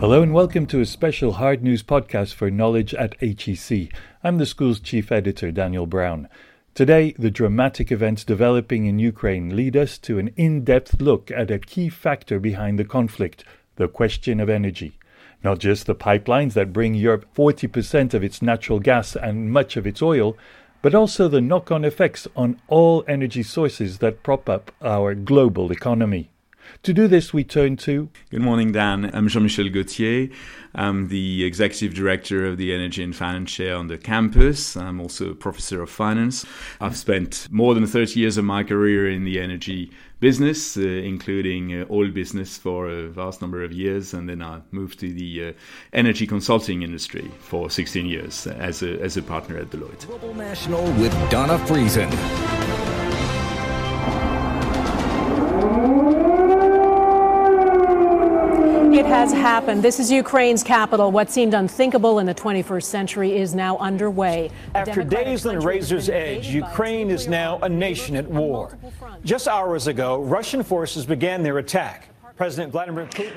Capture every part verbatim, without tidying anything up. Hello and welcome to a special hard news podcast for Knowledge at H E C. I'm the school's chief editor, Daniel Brown. Today, the dramatic events developing in Ukraine lead us to an in-depth look at a key factor behind the conflict, the question of energy. Not just the pipelines that bring Europe forty percent of its natural gas and much of its oil, but also the knock-on effects on all energy sources that prop up our global economy. To do this, we turn to... Good morning, Dan. I'm Jean-Michel Gauthier. I'm the Executive Director of the Energy and Finance Chair on the campus. I'm also a Professor of Finance. I've spent more than thirty years of my career in the energy business, uh, including uh, oil business for a vast number of years, and then I moved to the uh, energy consulting industry for sixteen years as a, as a partner at Deloitte. Global National with Donna Friesen. It has happened. This is Ukraine's capital. What seemed unthinkable in the twenty-first century is now underway. After days on razor's edge, Ukraine is now a nation at war. Just hours ago, Russian forces began their attack.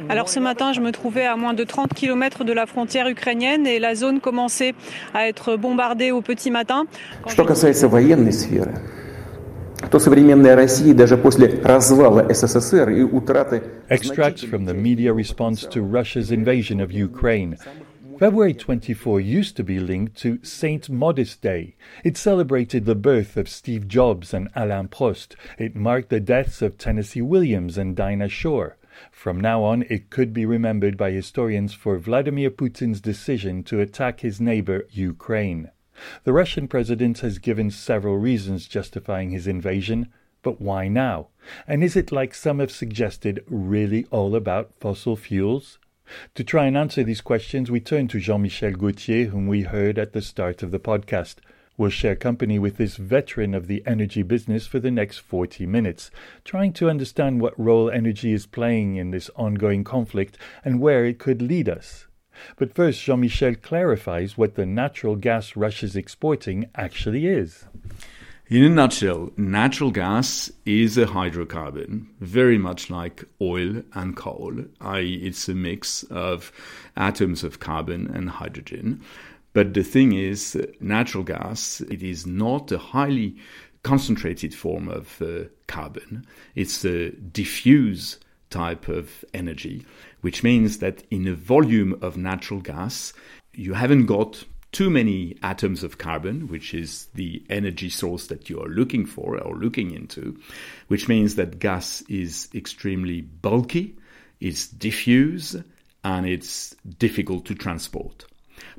Alors ce matin, je me trouvais à moins de trente kilomètres de la frontière ukrainienne et la zone commençait à être bombardée au petit matin. Что касается военной сферы, то современная Россия даже после развала СССР и утраты... Extracts from the media response to Russia's invasion of Ukraine. February twenty-fourth used to be linked to Saint Modest Day. It celebrated the birth of Steve Jobs and Alain Prost. It marked the deaths of Tennessee Williams and Dinah Shore. From now on, it could be remembered by historians for Vladimir Putin's decision to attack his neighbor, Ukraine. The Russian president has given several reasons justifying his invasion, but why now? And is it, like some have suggested, really all about fossil fuels? To try and answer these questions, we turn to Jean-Michel Gauthier, whom we heard at the start of the podcast. We'll share company with this veteran of the energy business for the next forty minutes, trying to understand what role energy is playing in this ongoing conflict and where it could lead us. But first, Jean-Michel clarifies what the natural gas Russia's exporting actually is. In a nutshell, natural gas is a hydrocarbon, very much like oil and coal, that is it's a mix of atoms of carbon and hydrogen. But the thing is, natural gas, it is not a highly concentrated form of uh, carbon. It's a diffuse type of energy, which means that in a volume of natural gas, you haven't got too many atoms of carbon, which is the energy source that you are looking for or looking into, which means that gas is extremely bulky, it's diffuse, and it's difficult to transport.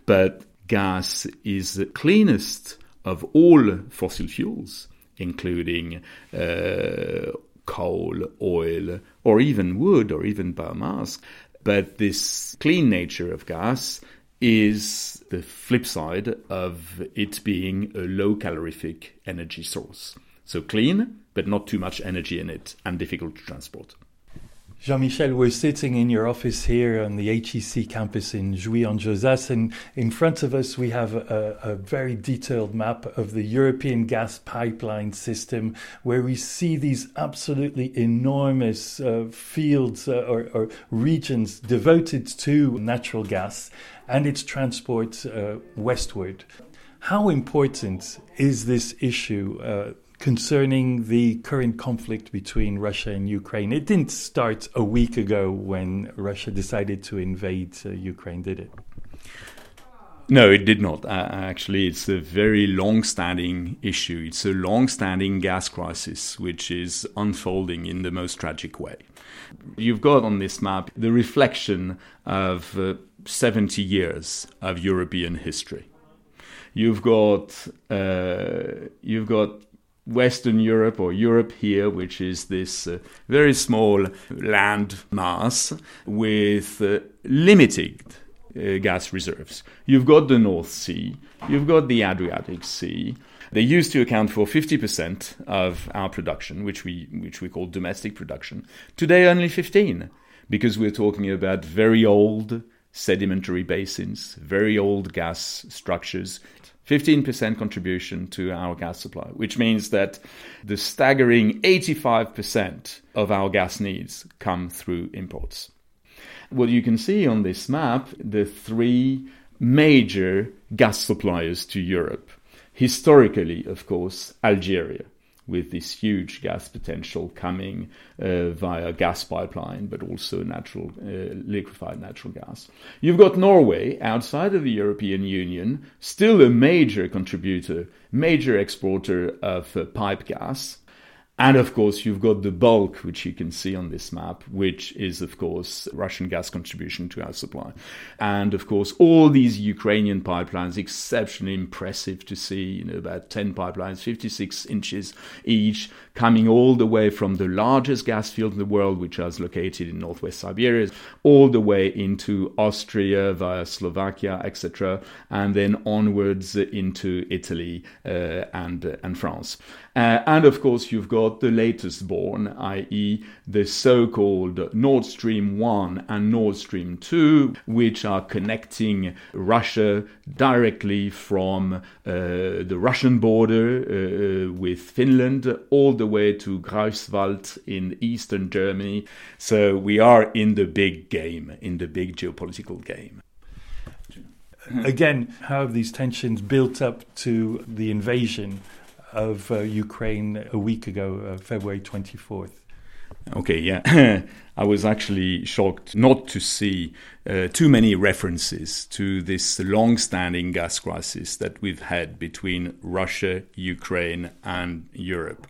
But gas is the cleanest of all fossil fuels, including uh, coal, oil, or even wood, or even biomass. But this clean nature of gas is the flip side of it being a low calorific energy source. So clean, but not too much energy in it, and difficult to transport. Jean-Michel, we're sitting in your office here on the H E C campus in Jouy-en-Josas, and in front of us we have a, a very detailed map of the European gas pipeline system, where we see these absolutely enormous uh, fields uh, or, or regions devoted to natural gas and its transport uh, westward. How important is this issue uh, concerning the current conflict between Russia and Ukraine? It didn't start a week ago when Russia decided to invade uh, Ukraine, did it? No, it did not. Uh, actually, it's a very long-standing issue. It's a long-standing gas crisis, which is unfolding in the most tragic way. You've got on this map the reflection of uh, seventy years of European history. You've got uh, you've got Western Europe, or Europe here, which is this uh, very small land mass with uh, limited uh, gas reserves. You've got the North Sea, you've got the Adriatic Sea. They used to account for fifty percent of our production, which we which we call domestic production. Today, only fifteen, because we're talking about very old sedimentary basins, very old gas structures. fifteen percent contribution to our gas supply, which means that the staggering eighty-five percent of our gas needs come through imports. what you can see on this map, the three major gas suppliers to Europe. Historically, of course, Algeria, with this huge gas potential coming uh, via gas pipeline, but also natural uh, liquefied natural gas. You've got Norway, outside of the European Union, still a major contributor, major exporter of uh, pipe gas. And of course, you've got the bulk, which you can see on this map, which is, of course, Russian gas contribution to our supply. And of course, all these Ukrainian pipelines, exceptionally impressive to see, you know, about ten pipelines, fifty-six inches each, coming all the way from the largest gas field in the world, which is located in northwest Siberia, all the way into Austria via Slovakia, et cetera, and then onwards into Italy uh, and, uh, and France. Uh, and of course, you've got the latest born, that is the so-called Nord Stream one and Nord Stream two, which are connecting Russia directly from uh, the Russian border uh, with Finland all the way to Greifswald in eastern Germany. So we are in the big game, in the big geopolitical game. Again, how have these tensions built up to the invasion of uh, Ukraine a week ago, uh, February twenty-fourth. Okay, yeah. I was actually shocked not to see uh, too many references to this long-standing gas crisis that we've had between Russia, Ukraine, and Europe.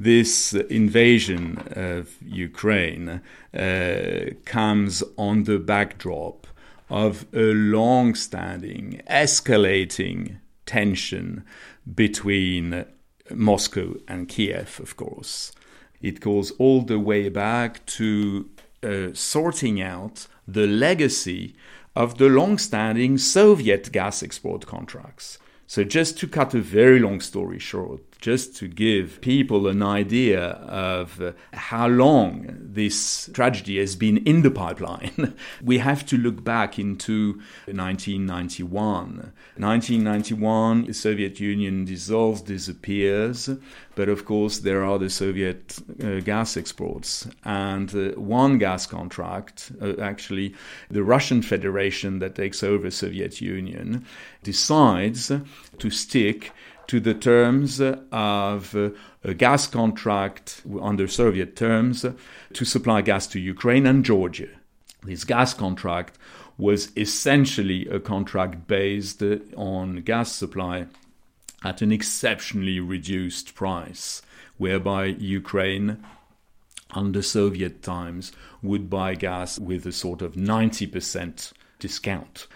This invasion of Ukraine uh, comes on the backdrop of a long-standing, escalating tension between Moscow and Kiev, of course. It goes all the way back to uh, sorting out the legacy of the long-standing Soviet gas export contracts. So just to cut a very long story short, just to give people an idea of how long this tragedy has been in the pipeline, we have to look back into nineteen ninety-one. nineteen ninety-one, the Soviet Union dissolves, disappears, but of course there are the Soviet uh, gas exports. And uh, one gas contract, uh, actually the Russian Federation that takes over Soviet Union, decides to stick to the terms of a gas contract under Soviet terms to supply gas to Ukraine and Georgia. This gas contract was essentially a contract based on gas supply at an exceptionally reduced price, whereby Ukraine, under Soviet times, would buy gas with a sort of ninety percent discount.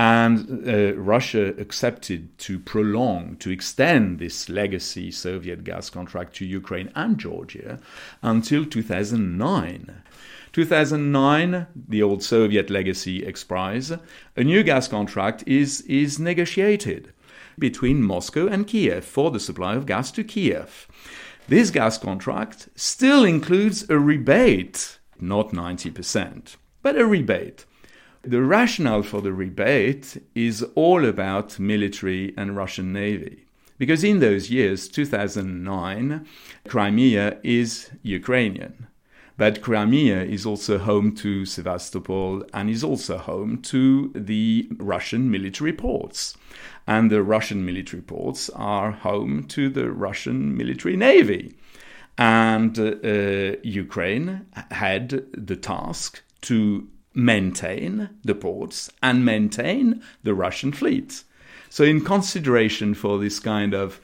And uh, Russia accepted to prolong, to extend this legacy Soviet gas contract to Ukraine and Georgia until two thousand nine. two thousand nine, the old Soviet legacy expires. A new gas contract is, is negotiated between Moscow and Kiev for the supply of gas to Kiev. This gas contract still includes a rebate, not ninety percent, but a rebate. The rationale for the rebate is all about military and Russian Navy. Because in those years, two thousand nine, Crimea is Ukrainian. But Crimea is also home to Sevastopol and is also home to the Russian military ports. And the Russian military ports are home to the Russian military navy. And uh, Ukraine had the task to maintain the ports and maintain the Russian fleet. So in consideration for this kind of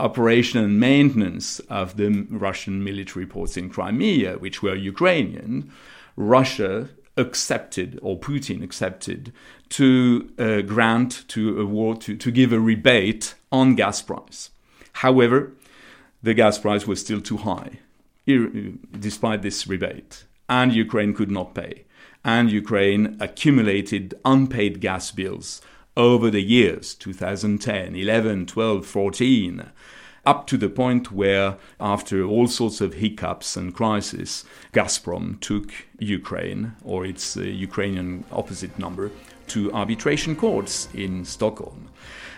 operation and maintenance of the Russian military ports in Crimea, which were Ukrainian, Russia accepted, or Putin accepted, to uh, grant, to award, to, to give a rebate on gas price. However, the gas price was still too high, despite this rebate, and Ukraine could not pay. And Ukraine accumulated unpaid gas bills over the years, two thousand ten, eleven, twelve, fourteen, up to the point where, after all sorts of hiccups and crisis, Gazprom took Ukraine, or its uh, Ukrainian opposite number, to arbitration courts in Stockholm.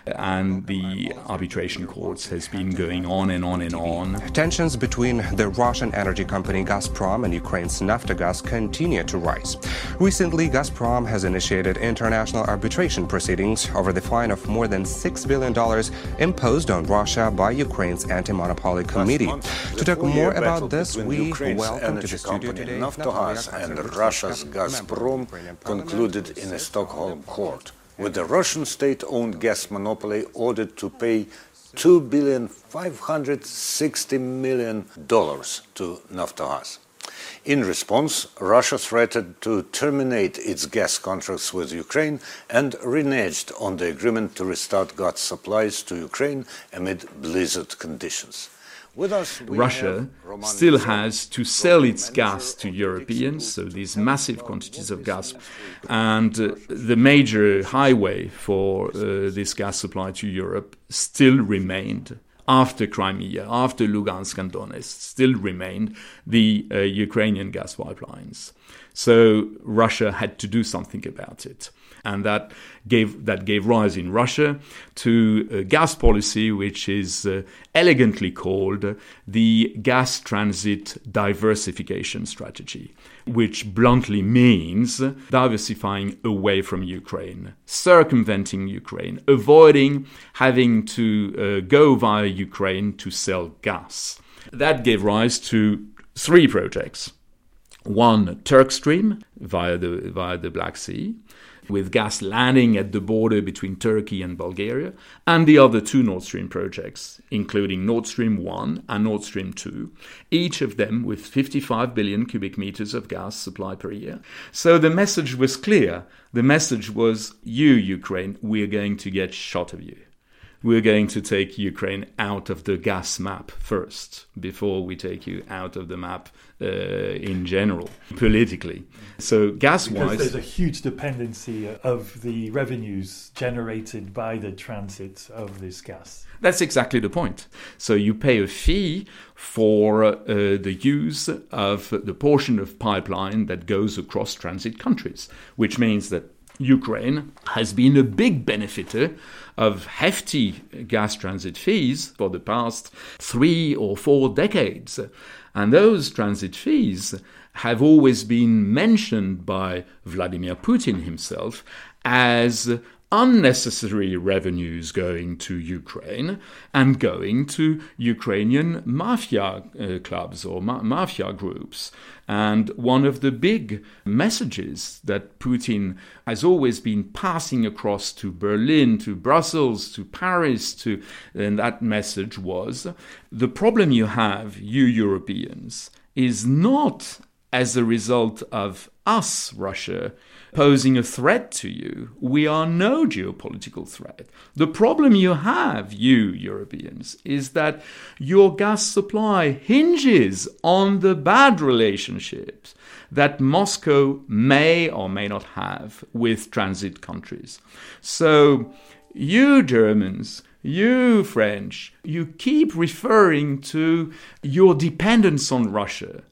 And the arbitration courts has been going on and on and on. Tensions between the Russian energy company Gazprom and Ukraine's Naftogaz continue to rise. Recently, Gazprom has initiated international arbitration proceedings over the fine of more than six billion dollars imposed on Russia by Ukraine's anti-monopoly committee. To talk more about this, we welcome to the studio today Naftogaz and Russia's Gazprom concluded in a Stockholm court, with the Russian state-owned gas monopoly ordered to pay two billion five hundred sixty million dollars to Naftogaz. In response, Russia threatened to terminate its gas contracts with Ukraine and reneged on the agreement to restart gas supplies to Ukraine amid blizzard conditions. Us, Russia still has to sell its gas to Europeans, so these massive quantities of gas. And uh, the major highway for uh, this gas supply to Europe still remained, after Crimea, after Lugansk and Donetsk, still remained the uh, Ukrainian gas pipelines. So Russia had to do something about it. And that gave that gave rise in Russia to a gas policy which is uh, elegantly called the gas transit diversification strategy, which bluntly means diversifying away from Ukraine, circumventing Ukraine, avoiding having to uh, go via Ukraine to sell gas. That gave rise to three projects. One, TurkStream via the via the Black Sea, with gas landing at the border between Turkey and Bulgaria, and the other two Nord Stream projects, including Nord Stream one and Nord Stream two, each of them with fifty-five billion cubic meters of gas supply per year. So the message was clear. The message was, you, Ukraine, we're going to get shot of you. We're going to take Ukraine out of the gas map first, before we take you out of the map uh, in general, politically. So gas-wise... Because there's a huge dependency of the revenues generated by the transit of this gas. That's exactly the point. So you pay a fee for uh, the use of the portion of pipeline that goes across transit countries, which means that Ukraine has been a big benefiter of hefty gas transit fees for the past three or four decades. And those transit fees have always been mentioned by Vladimir Putin himself as unnecessary revenues going to Ukraine and going to Ukrainian mafia uh, clubs or ma- mafia groups. And one of the big messages that Putin has always been passing across to Berlin, to Brussels, to Paris, to and that message was, the problem you have, you Europeans, is not as a result of us, Russia, posing a threat to you. We are no geopolitical threat. The problem you have, you Europeans, is that your gas supply hinges on the bad relationships that Moscow may or may not have with transit countries. So you Germans, you French, you keep referring to your dependence on Russia.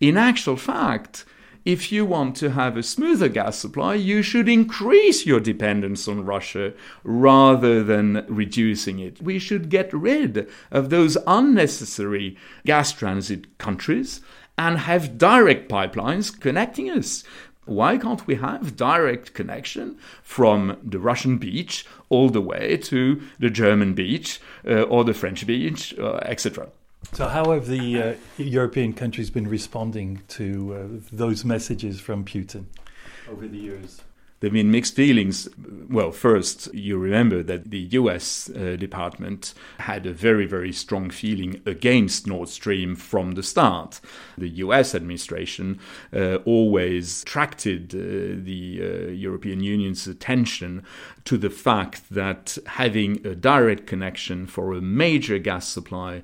In actual fact, if you want to have a smoother gas supply, you should increase your dependence on Russia rather than reducing it. We should get rid of those unnecessary gas transit countries and have direct pipelines connecting us. Why can't we have direct connection from the Russian beach all the way to the German beach uh, or the French beach, uh, et cetera? So how have the uh, European countries been responding to uh, those messages from Putin over the years? There have been mixed feelings. Well, first, you remember that the U S uh, department had a very, very strong feeling against Nord Stream from the start. The U S administration uh, always attracted uh, the uh, European Union's attention to the fact that having a direct connection for a major gas supply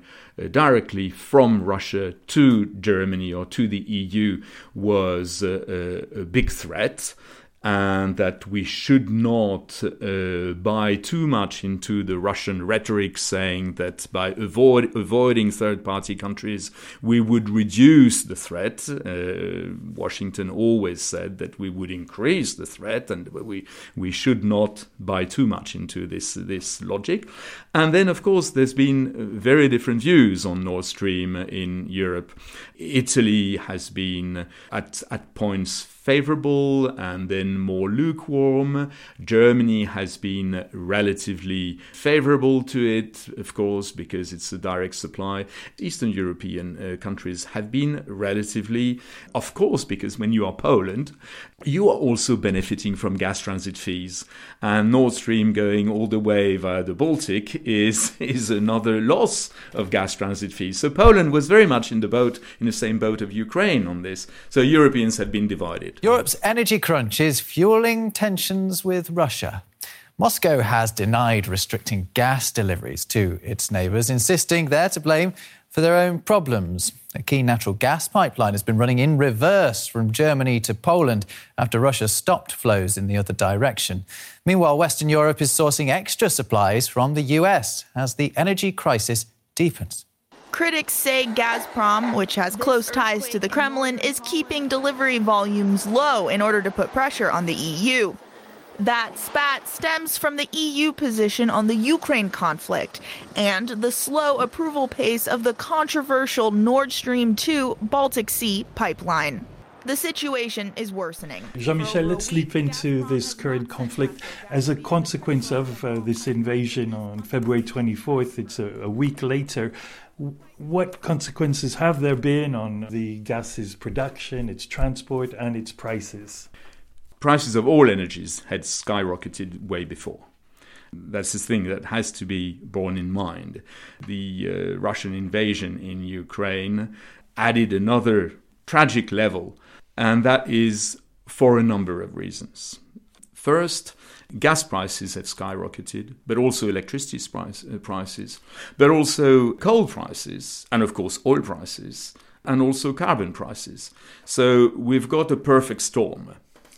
directly from Russia to Germany or to the E U was a, a, a big threat. and that we should not uh, buy too much into the Russian rhetoric saying that by avoid, avoiding third-party countries, we would reduce the threat. Uh, Washington always said that we would increase the threat, and we we should not buy too much into this, this logic. And then, of course, there's been very different views on Nord Stream in Europe. Italy has been at at points favorable and then more lukewarm. Germany has been relatively favorable to it, of course, because it's a direct supply. Eastern European uh, countries have been relatively, of course, because when you are Poland, you are also benefiting from gas transit fees. And Nord Stream going all the way via the Baltic is, is another loss of gas transit fees. So Poland was very much in the boat, in the same boat of Ukraine on this. So Europeans had been divided. Europe's energy crunch is fueling tensions with Russia. Moscow has denied restricting gas deliveries to its neighbours, insisting they're to blame for their own problems. A key natural gas pipeline has been running in reverse from Germany to Poland after Russia stopped flows in the other direction. Meanwhile, Western Europe is sourcing extra supplies from the U S as the energy crisis deepens. Critics say Gazprom, which has close ties to the Kremlin, is keeping delivery volumes low in order to put pressure on the E U. That spat stems from the E U position on the Ukraine conflict and the slow approval pace of the controversial Nord Stream two Baltic Sea pipeline. The situation is worsening. Jean-Michel, let's leap into this current conflict. As a consequence of uh, this invasion on February twenty-fourth, it's a, a week later, what consequences have there been on the gas's production, its transport, and its prices? Prices of all energies had skyrocketed way before. That's the thing that has to be borne in mind. The uh, Russian invasion in Ukraine added another tragic level, and that is for a number of reasons. First, gas prices have skyrocketed, but also electricity price, uh, prices, but also coal prices, and of course oil prices, and also carbon prices. So we've got a perfect storm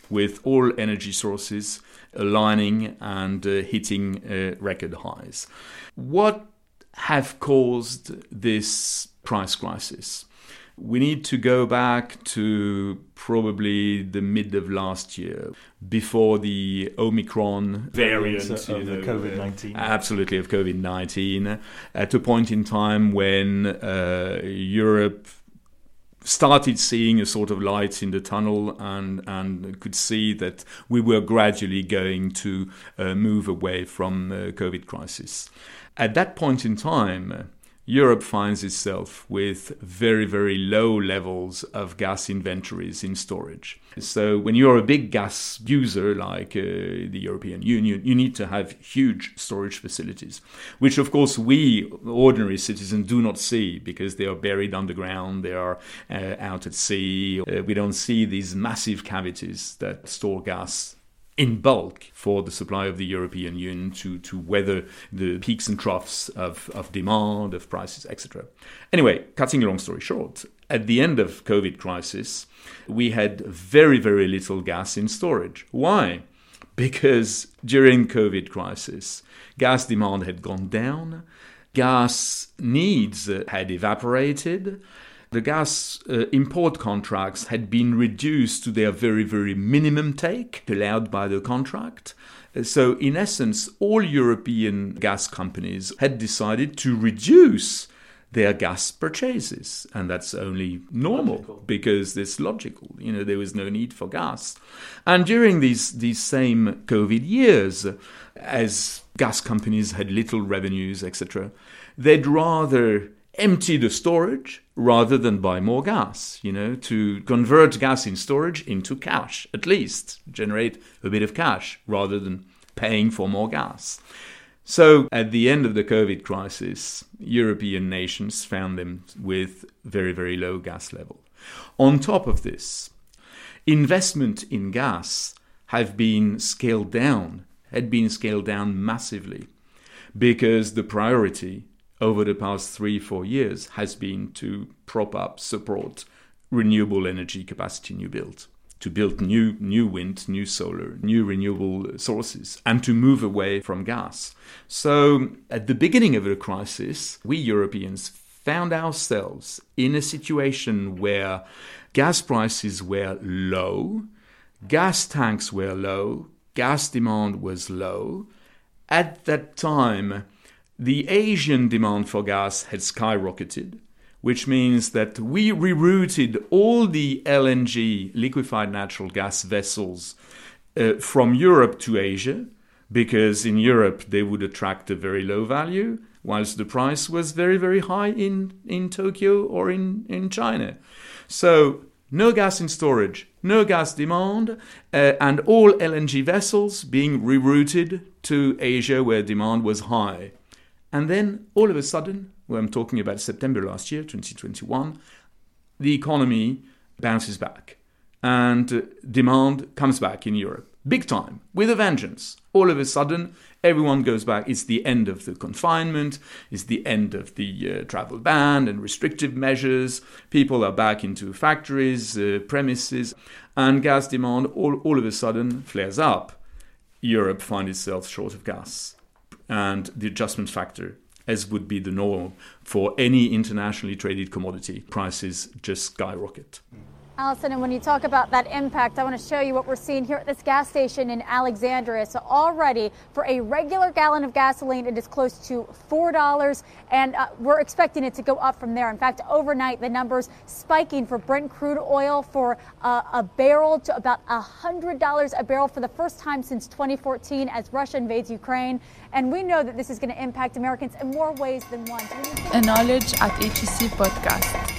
with all energy sources aligning and uh, hitting uh, record highs. What have caused this price crisis? We need to go back to probably the mid of last year, before the Omicron variant of you know, COVID nineteen. Absolutely, of COVID nineteen, at a point in time when uh, Europe started seeing a sort of light in the tunnel and, and could see that we were gradually going to uh, move away from uh, COVID crisis. At that point in time, Europe finds itself with very, very low levels of gas inventories in storage. So when you're a big gas user like uh, the European Union, you need to have huge storage facilities, which of course we ordinary citizens do not see because they are buried underground, they are uh, out at sea. Uh, we don't see these massive cavities that store gas in bulk for the supply of the European Union to, to weather the peaks and troughs of, of demand, of prices, et cetera. Anyway, cutting a long story short, at the end of COVID crisis, we had very, very little gas in storage. Why? Because during COVID crisis, gas demand had gone down, gas needs had evaporated. The gas uh, import contracts had been reduced to their very, very minimum take allowed by the contract. So in essence, all European gas companies had decided to reduce their gas purchases. And that's only normal logical. Because it's logical. You know, there was no need for gas. And during these, these same COVID years, as gas companies had little revenues, et cetera, they'd rather empty the storage rather than buy more gas, you know, to convert gas in storage into cash, at least generate a bit of cash rather than paying for more gas. So at the end of the COVID crisis, European nations found them with very, very low gas level. On top of this, investment in gas have been scaled down, had been scaled down massively because the priority over the past three, four years has been to prop up, support renewable energy capacity new build, to build new new wind, new solar, new renewable sources, and to move away from gas. So at the beginning of the crisis, we Europeans found ourselves in a situation where gas prices were low, gas tanks were low, gas demand was low. At that time, the Asian demand for gas had skyrocketed, which means that we rerouted all the L N G, liquefied natural gas vessels, uh, from Europe to Asia, because in Europe they would attract a very low value, whilst the price was very, very high in, in Tokyo or in, in China. So no gas in storage, no gas demand, uh, and all L N G vessels being rerouted to Asia where demand was high. And then all of a sudden, well, I'm talking about September last year, twenty twenty-one, the economy bounces back and uh, demand comes back in Europe. Big time, with a vengeance. All of a sudden, everyone goes back. It's the end of the confinement. It's the end of the uh, travel ban and restrictive measures. People are back into factories, uh, premises, and gas demand all, all of a sudden flares up. Europe finds itself short of gas. And the adjustment factor, as would be the norm for any internationally traded commodity, prices just skyrocket. Alison, and when you talk about that impact, I want to show you what we're seeing here at this gas station in Alexandria. So already for a regular gallon of gasoline, it is close to four dollars, and uh, we're expecting it to go up from there. In fact, overnight, the numbers spiking for Brent crude oil for uh, a barrel to about one hundred dollars a barrel for the first time since twenty fourteen as Russia invades Ukraine. And we know that this is going to impact Americans in more ways than one. A Knowledge at H E C podcast.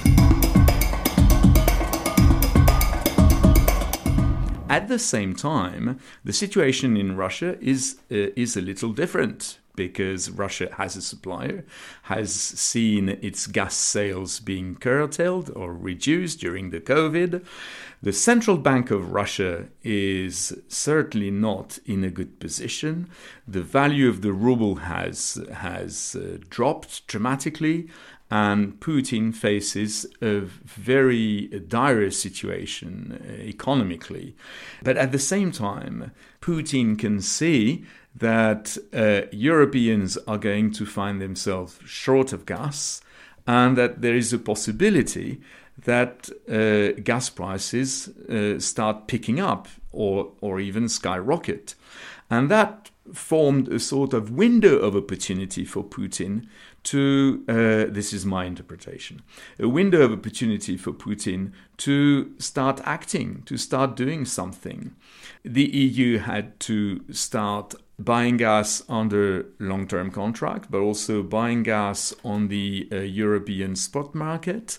At the same time, the situation in Russia is uh, is a little different, because Russia, as a supplier, has seen its gas sales being curtailed or reduced during the COVID. The Central Bank of Russia is certainly not in a good position. The value of the ruble has, has uh, dropped dramatically, and Putin faces a very dire situation economically. But at the same time, Putin can see that uh, Europeans are going to find themselves short of gas, and that there is a possibility that uh, gas prices uh, start picking up or, or even skyrocket. And that formed a sort of window of opportunity for Putin to, uh, this is my interpretation, a window of opportunity for Putin to start acting, to start doing something. The E U had to start buying gas under long-term contract, but also buying gas on the uh, European spot market.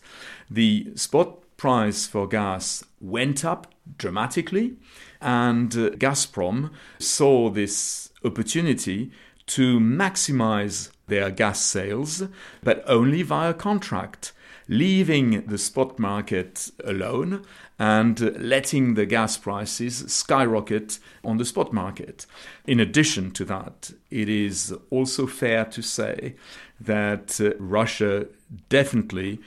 The spot price for gas went up dramatically, and uh, Gazprom saw this opportunity to maximize their gas sales, but only via contract, leaving the spot market alone and letting the gas prices skyrocket on the spot market. In addition to that, it is also fair to say that uh, Russia definitely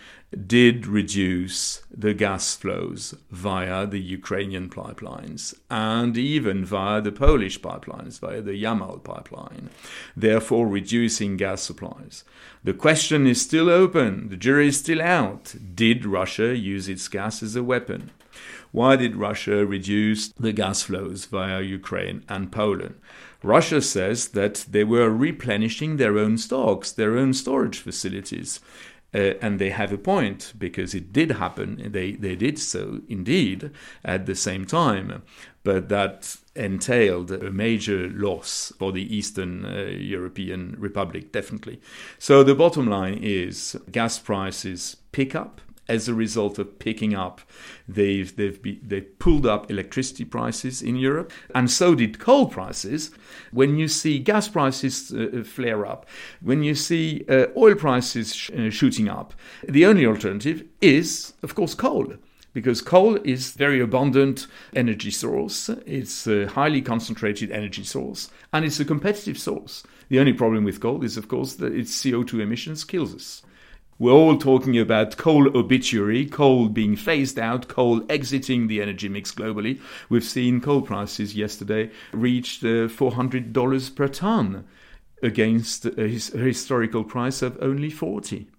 did reduce the gas flows via the Ukrainian pipelines and even via the Polish pipelines, via the Yamal pipeline, therefore reducing gas supplies. The question is still open. The jury is still out. Did Russia use its gas as a weapon? Why did Russia reduce the gas flows via Ukraine and Poland? Russia says that they were replenishing their own stocks, their own storage facilities. Uh, and they have a point, because it did happen. They, they did so indeed at the same time. But that entailed a major loss for the Eastern uh, European Republic, definitely. So the bottom line is gas prices pick up. As a result of picking up, they've they've be, they pulled up electricity prices in Europe, and so did coal prices. When you see gas prices uh, flare up, when you see uh, oil prices sh- uh, shooting up, the only alternative is, of course, coal. Because coal is a very abundant energy source, it's a highly concentrated energy source, and it's a competitive source. The only problem with coal is, of course, that its C O two emissions kills us. We're all talking about coal obituary, coal being phased out, coal exiting the energy mix globally. We've seen coal prices yesterday reached uh, four hundred dollars per ton against a, his- a historical price of only forty dollars.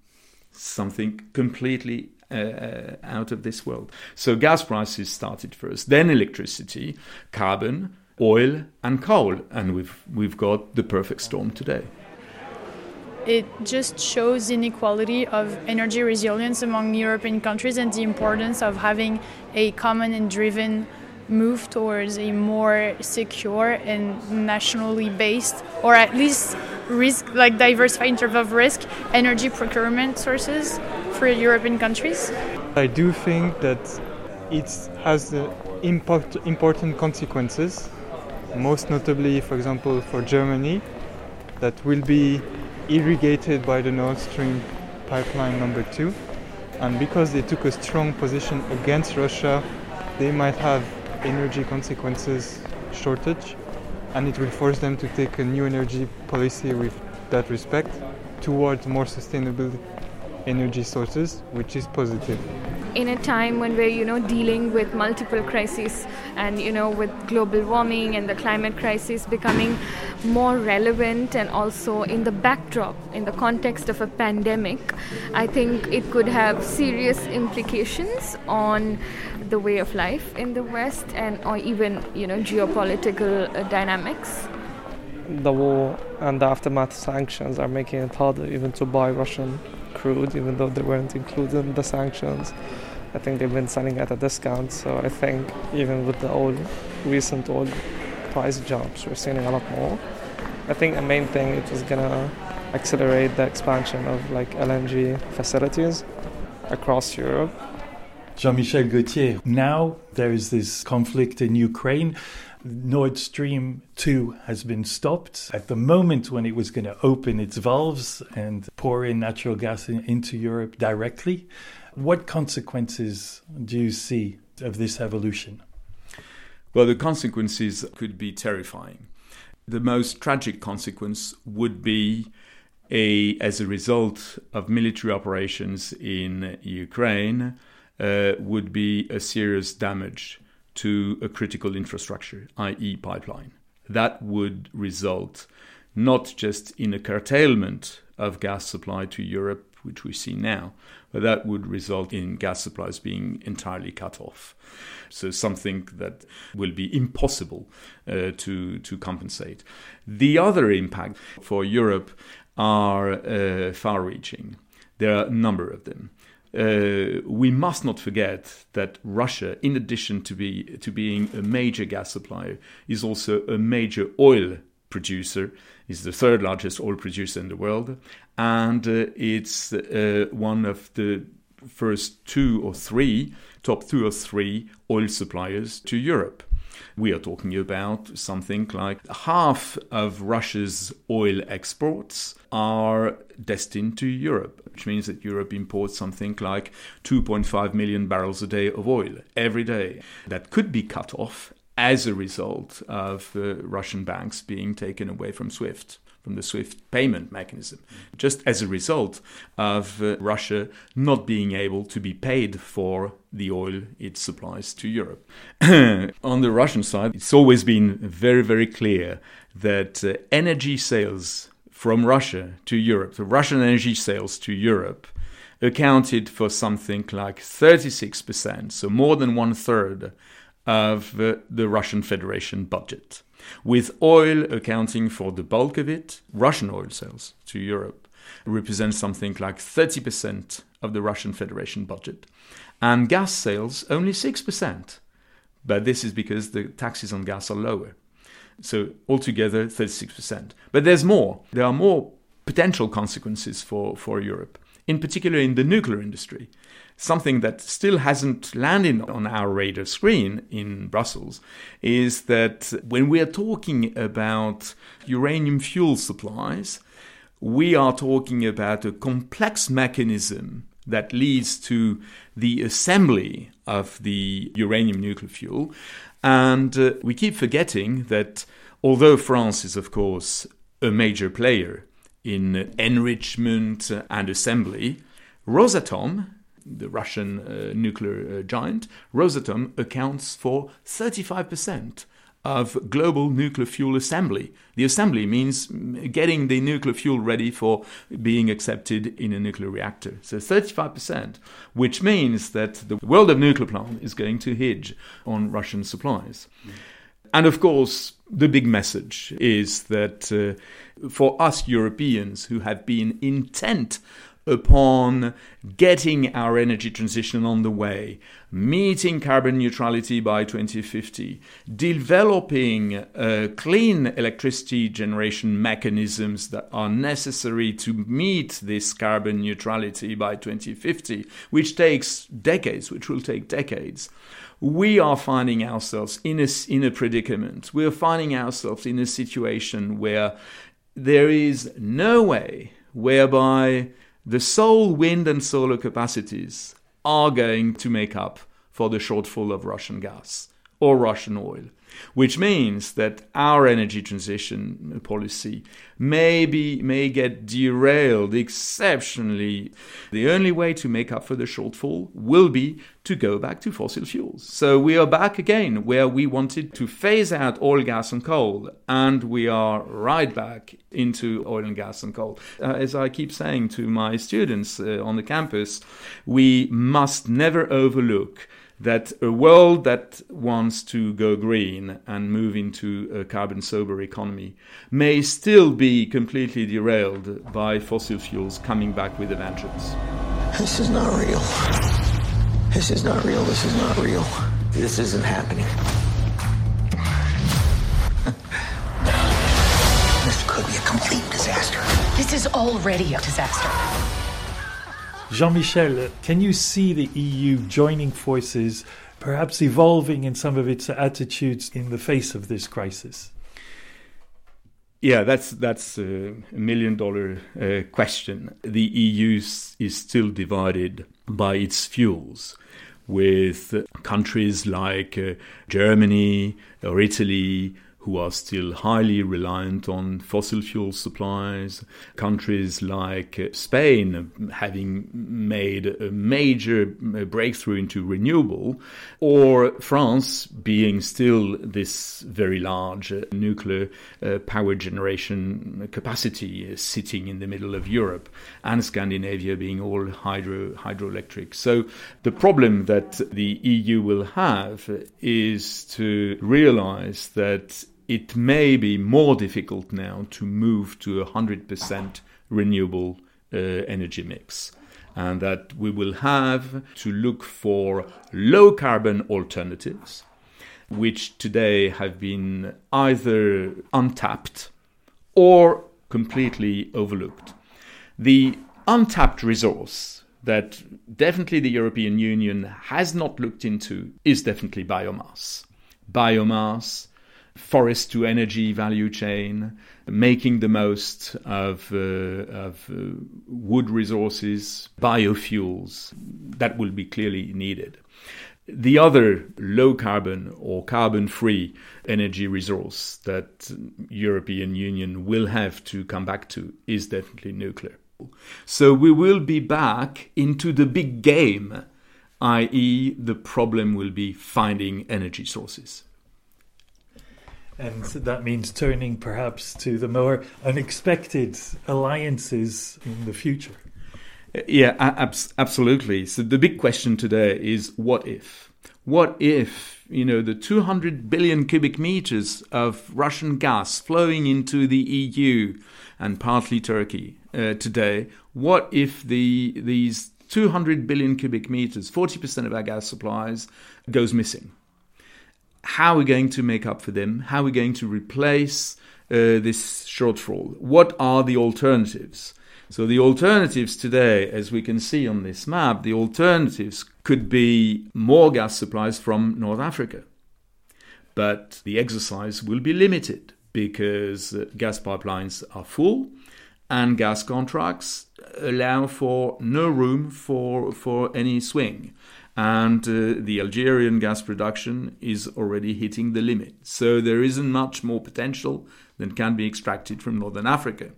Something completely uh, out of this world. So gas prices started first, then electricity, carbon, oil and coal. And we've we've got the perfect storm today. It just shows inequality of energy resilience among European countries and the importance of having a common and driven move towards a more secure and nationally based, or at least risk, like diversified in terms of risk, energy procurement sources for European countries. I do think that it has import, important consequences, most notably, for example, for Germany, that will be irrigated by the Nord Stream pipeline number two. And because they took a strong position against Russia, they might have energy consequences shortage, and it will force them to take a new energy policy with that respect towards more sustainable energy sources, which is positive. In a time when we're, you know, dealing with multiple crises and, you know, with global warming and the climate crisis becoming more relevant, and also in the backdrop, in the context of a pandemic, I think it could have serious implications on the way of life in the West and or even, you know, geopolitical uh, dynamics. The war and the aftermath sanctions are making it harder even to buy Russian crude, even though they weren't included in the sanctions. I think they've been selling at a discount, so I think even with the oil, recent oil price jumps, we're seeing a lot more. I think the main thing, it was going to accelerate the expansion of like L N G facilities across Europe. Jean-Michel Gauthier, now there is this conflict in Ukraine. Nord Stream two has been stopped. At the moment when it was going to open its valves and pour in natural gas in, into Europe directly, what consequences do you see of this evolution? Well, the consequences could be terrifying. The most tragic consequence would be a, as a result of military operations in Ukraine, uh, would be a serious damage to a critical infrastructure, that is pipeline. That would result not just in a curtailment of gas supply to Europe, which we see now, but that would result in gas supplies being entirely cut off. So something that will be impossible uh, to, to compensate. The other impact for Europe are uh, far-reaching. There are a number of them. Uh, we must not forget that Russia, in addition to be to being a major gas supplier, is also a major oil producer, is the third largest oil producer in the world, and uh, it's uh, one of the first two or three, top two or three oil suppliers to Europe. We are talking about something like half of Russia's oil exports are destined to Europe, which means that Europe imports something like two point five million barrels a day of oil every day. That could be cut off as a result of uh, Russian banks being taken away from SWIFT, from the SWIFT payment mechanism, just as a result of uh, Russia not being able to be paid for the oil it supplies to Europe. On the Russian side, it's always been very, very clear that uh, energy sales from Russia to Europe, the Russian energy sales to Europe, accounted for something like thirty-six percent, so more than one third of uh, the Russian Federation budget, with oil accounting for the bulk of it. Russian oil sales to Europe represent something like thirty percent of the Russian Federation budget, and gas sales only six percent. But this is because the taxes on gas are lower. So altogether, thirty-six percent. But there's more. There are more potential consequences for, for Europe, in particular in the nuclear industry. Something that still hasn't landed on our radar screen in Brussels is that when we are talking about uranium fuel supplies, we are talking about a complex mechanism that leads to the assembly of the uranium nuclear fuel. And uh, we keep forgetting that although France is, of course, a major player in enrichment and assembly, Rosatom, the Russian uh, nuclear uh, giant, Rosatom accounts for thirty-five percent of global nuclear fuel assembly. The assembly means getting the nuclear fuel ready for being accepted in a nuclear reactor. So thirty-five percent, which means that the world of nuclear plant is going to hinge on Russian supplies. Mm. And of course, the big message is that uh, for us Europeans who have been intent upon getting our energy transition on the way, meeting carbon neutrality by twenty fifty, developing uh, clean electricity generation mechanisms that are necessary to meet this carbon neutrality by twenty fifty, which takes decades, which will take decades. We are finding ourselves in a, in a predicament. We are finding ourselves in a situation where there is no way whereby the sole wind and solar capacities are going to make up for the shortfall of Russian gas or Russian oil, which means that our energy transition policy may, be, may get derailed exceptionally. The only way to make up for the shortfall will be to go back to fossil fuels. So we are back again where we wanted to phase out oil, gas and coal, and we are right back into oil and gas and coal. Uh, as I keep saying to my students uh, on the campus, we must never overlook that a world that wants to go green and move into a carbon-sober economy may still be completely derailed by fossil fuels coming back with a vengeance. This is not real. This is not real. This is not real. This isn't happening. This could be a complete disaster. This is already a disaster. Jean-Michel, can you see the E U joining forces, perhaps evolving in some of its attitudes in the face of this crisis? Yeah, that's that's a million-dollar uh, question. The E U is still divided by its fuels, with countries like uh, Germany or Italy, who are still highly reliant on fossil fuel supplies. Countries like Spain, having made a major breakthrough into renewable, or France being still this very large nuclear power generation capacity sitting in the middle of Europe, and Scandinavia being all hydro hydroelectric. So the problem that the E U will have is to realize that it may be more difficult now to move to a one hundred percent renewable uh, energy mix, and that we will have to look for low-carbon alternatives, which today have been either untapped or completely overlooked. The untapped resource that definitely the European Union has not looked into is definitely biomass. Biomass, forest to energy value chain, making the most of, uh, of uh, wood resources, biofuels, that will be clearly needed. The other low carbon or carbon free energy resource that European Union will have to come back to is definitely nuclear. So we will be back into the big game, that is the problem will be finding energy sources. And that means turning perhaps to the more unexpected alliances in the future. Yeah, ab- absolutely. So the big question today is what if? What if, you know, the two hundred billion cubic meters of Russian gas flowing into the E U and partly Turkey uh, today, what if the these two hundred billion cubic meters, forty percent of our gas supplies, goes missing? How are we going to make up for them? How are we going to replace uh, this shortfall? What are the alternatives? So the alternatives today, as we can see on this map, the alternatives could be more gas supplies from North Africa. But the exercise will be limited because gas pipelines are full and gas contracts allow for no room for, for any swing. And uh, the Algerian gas production is already hitting the limit. So there isn't much more potential than can be extracted from Northern Africa.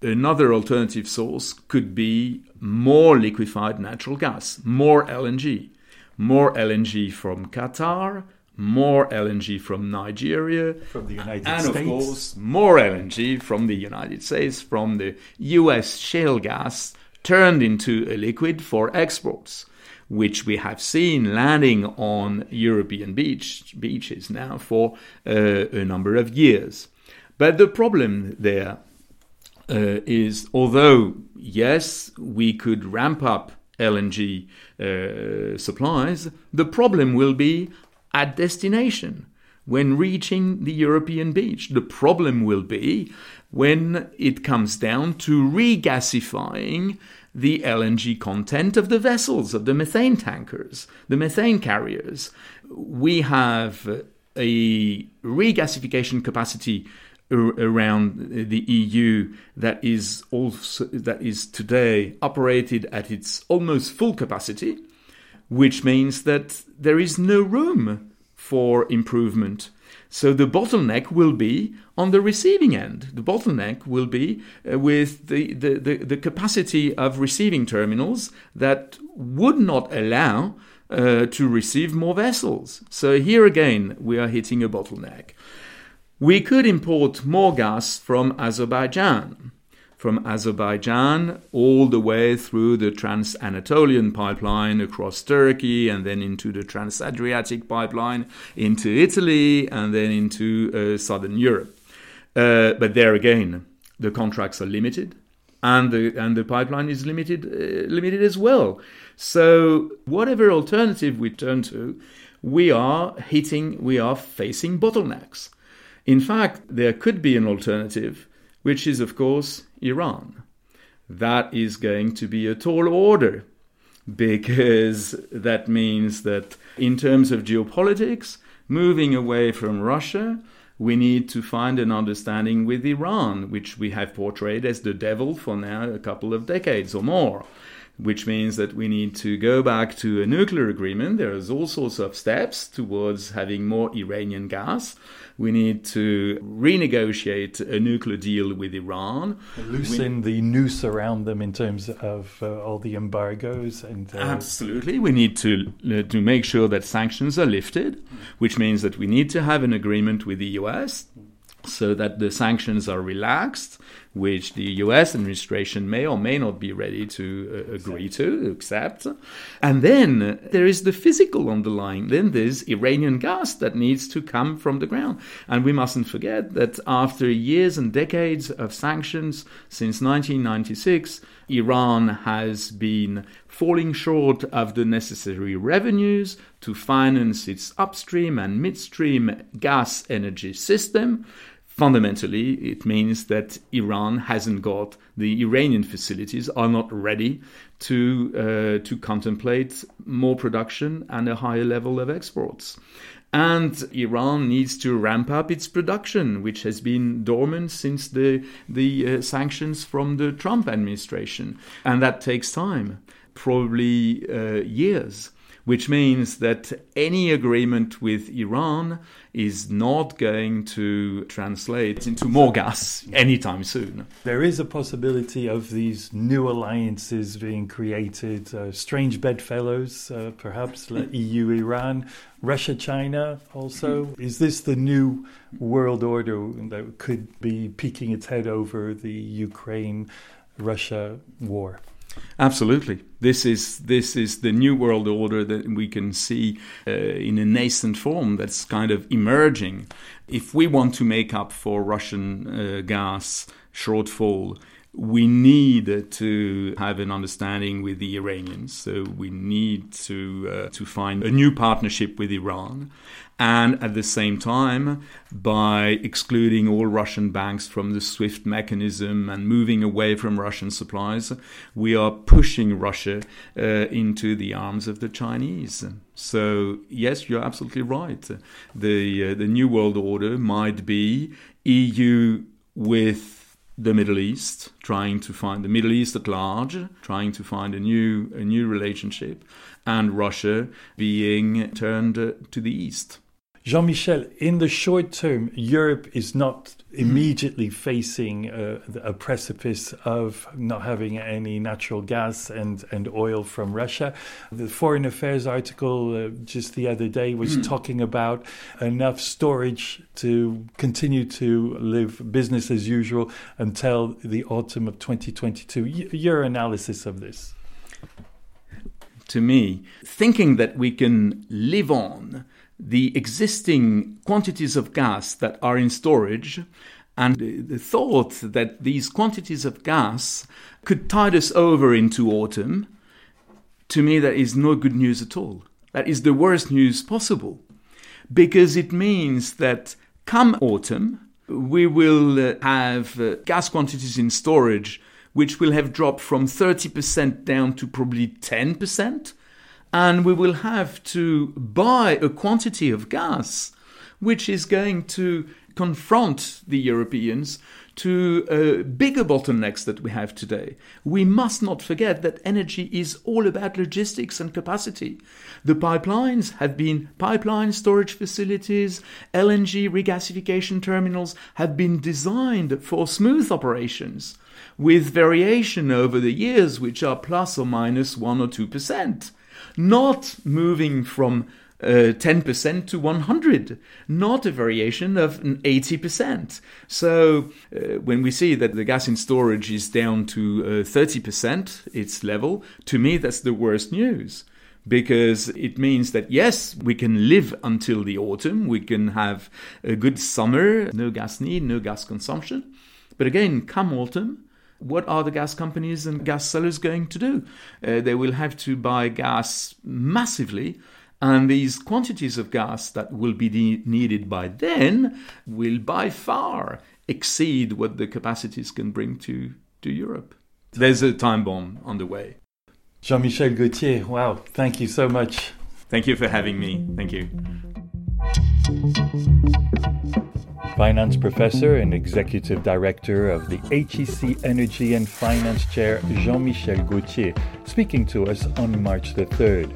Another alternative source could be more liquefied natural gas, more L N G. More L N G from Qatar, more L N G from Nigeria, from the United and States. Of course more L N G from the United States, from the U S shale gas turned into a liquid for exports, which we have seen landing on European beach, beaches now for uh, a number of years. But the problem there uh, is, although, yes, we could ramp up L N G uh, supplies, the problem will be at destination when reaching the European beach. The problem will be when it comes down to regasifying the L N G content of the vessels, of the methane tankers, the methane carriers. We have a regasification capacity around the E U that is also that is today operated at its almost full capacity, which means that there is no room for improvement. So the bottleneck will be on the receiving end. The bottleneck will be with the, the, the, the capacity of receiving terminals that would not allow uh, to receive more vessels. So here again, we are hitting a bottleneck. We could import more gas from Azerbaijan, from Azerbaijan all the way through the Trans-Anatolian Pipeline, across Turkey, and then into the Trans-Adriatic Pipeline, into Italy, and then into uh, southern Europe. Uh, but there again, the contracts are limited, and the and the pipeline is limited uh, limited as well. So whatever alternative we turn to, we are hitting, we are facing bottlenecks. In fact, there could be an alternative, which is, of course, Iran. That is going to be a tall order, because that means that in terms of geopolitics, moving away from Russia, we need to find an understanding with Iran, which we have portrayed as the devil for now a couple of decades or more, which means that we need to go back to a nuclear agreement. There is all sorts of steps towards having more Iranian gas. We need to renegotiate a nuclear deal with Iran. Loosen we... the noose around them in terms of uh, all the embargoes. and uh... Absolutely. We need to, uh, to make sure that sanctions are lifted, which means that we need to have an agreement with the U S so that the sanctions are relaxed, which the U S administration may or may not be ready to uh, agree to, accept. And then there is the physical underlying. Then there's Iranian gas that needs to come from the ground. And we mustn't forget that after years and decades of sanctions, since nineteen ninety-six, Iran has been falling short of the necessary revenues to finance its upstream and midstream gas energy system. Fundamentally, it means that Iran hasn't got, the Iranian facilities are not ready to uh, to contemplate more production and a higher level of exports. And Iran needs to ramp up its production, which has been dormant since the, the uh, sanctions from the Trump administration. And that takes time, probably uh, years. Which means that any agreement with Iran is not going to translate into more gas anytime soon. There is a possibility of these new alliances being created, uh, strange bedfellows, uh, perhaps, like E U-Iran, Russia-China also. Is this the new world order that could be peeking its head over the Ukraine-Russia war? Absolutely. This is this is the new world order that we can see uh, in a nascent form that's kind of emerging. If we want to make up for Russian uh, gas shortfall, we need to have an understanding with the Iranians. So we need to uh, to find a new partnership with Iran. And at the same time, by excluding all Russian banks from the SWIFT mechanism and moving away from Russian supplies, we are pushing Russia uh, into the arms of the Chinese. So, yes, you're absolutely right. The, uh, the New World Order might be E U with the Middle East, trying to find the Middle East at large, trying to find a new a new relationship, and Russia being turned uh, to the east. Jean-Michel, in the short term, Europe is not immediately facing a, a precipice of not having any natural gas and, and oil from Russia. The Foreign Affairs article uh, just the other day was talking about enough storage to continue to live business as usual until the autumn of twenty twenty-two. Y- your analysis of this? To me, thinking that we can live on the existing quantities of gas that are in storage, and the thought that these quantities of gas could tide us over into autumn, to me that is no good news at all. That is the worst news possible, because it means that come autumn, we will have gas quantities in storage which will have dropped from thirty percent down to probably ten percent. And we will have to buy a quantity of gas which is going to confront the Europeans to uh, bigger bottlenecks that we have today. We must not forget that energy is all about logistics and capacity. The pipelines have been pipeline storage facilities, L N G regasification terminals have been designed for smooth operations with variation over the years which are plus or minus one or two percent. Not moving from uh, ten percent to one hundred, not a variation of eighty percent. So uh, when we see that the gas in storage is down to uh, thirty percent, its level, to me that's the worst news. Because it means that, yes, we can live until the autumn, we can have a good summer, no gas need, no gas consumption. But again, come autumn, what are the gas companies and gas sellers going to do? Uh, they will have to buy gas massively, and these quantities of gas that will be de- needed by then will by far exceed what the capacities can bring to, to Europe. There's a time bomb on the way. Jean-Michel Gauthier, wow, thank you so much. Thank you for having me. Thank you. Finance professor and executive director of the H E C Energy and Finance Chair, Jean-Michel Gauthier, speaking to us on March the third.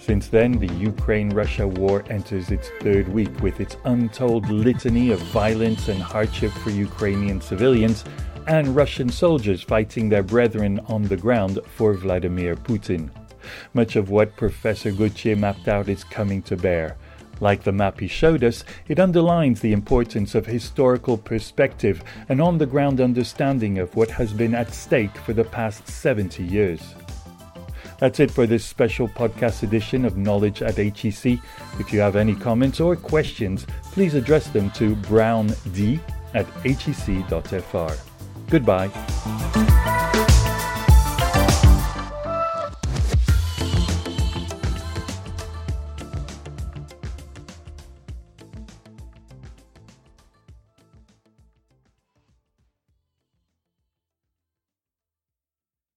Since then, the Ukraine-Russia war enters its third week with its untold litany of violence and hardship for Ukrainian civilians and Russian soldiers fighting their brethren on the ground for Vladimir Putin. Much of what Professor Gauthier mapped out is coming to bear. Like the map he showed us, it underlines the importance of historical perspective and on-the-ground understanding of what has been at stake for the past seventy years. That's it for this special podcast edition of Knowledge at H E C. If you have any comments or questions, please address them to brownd at h e c dot f r. Goodbye.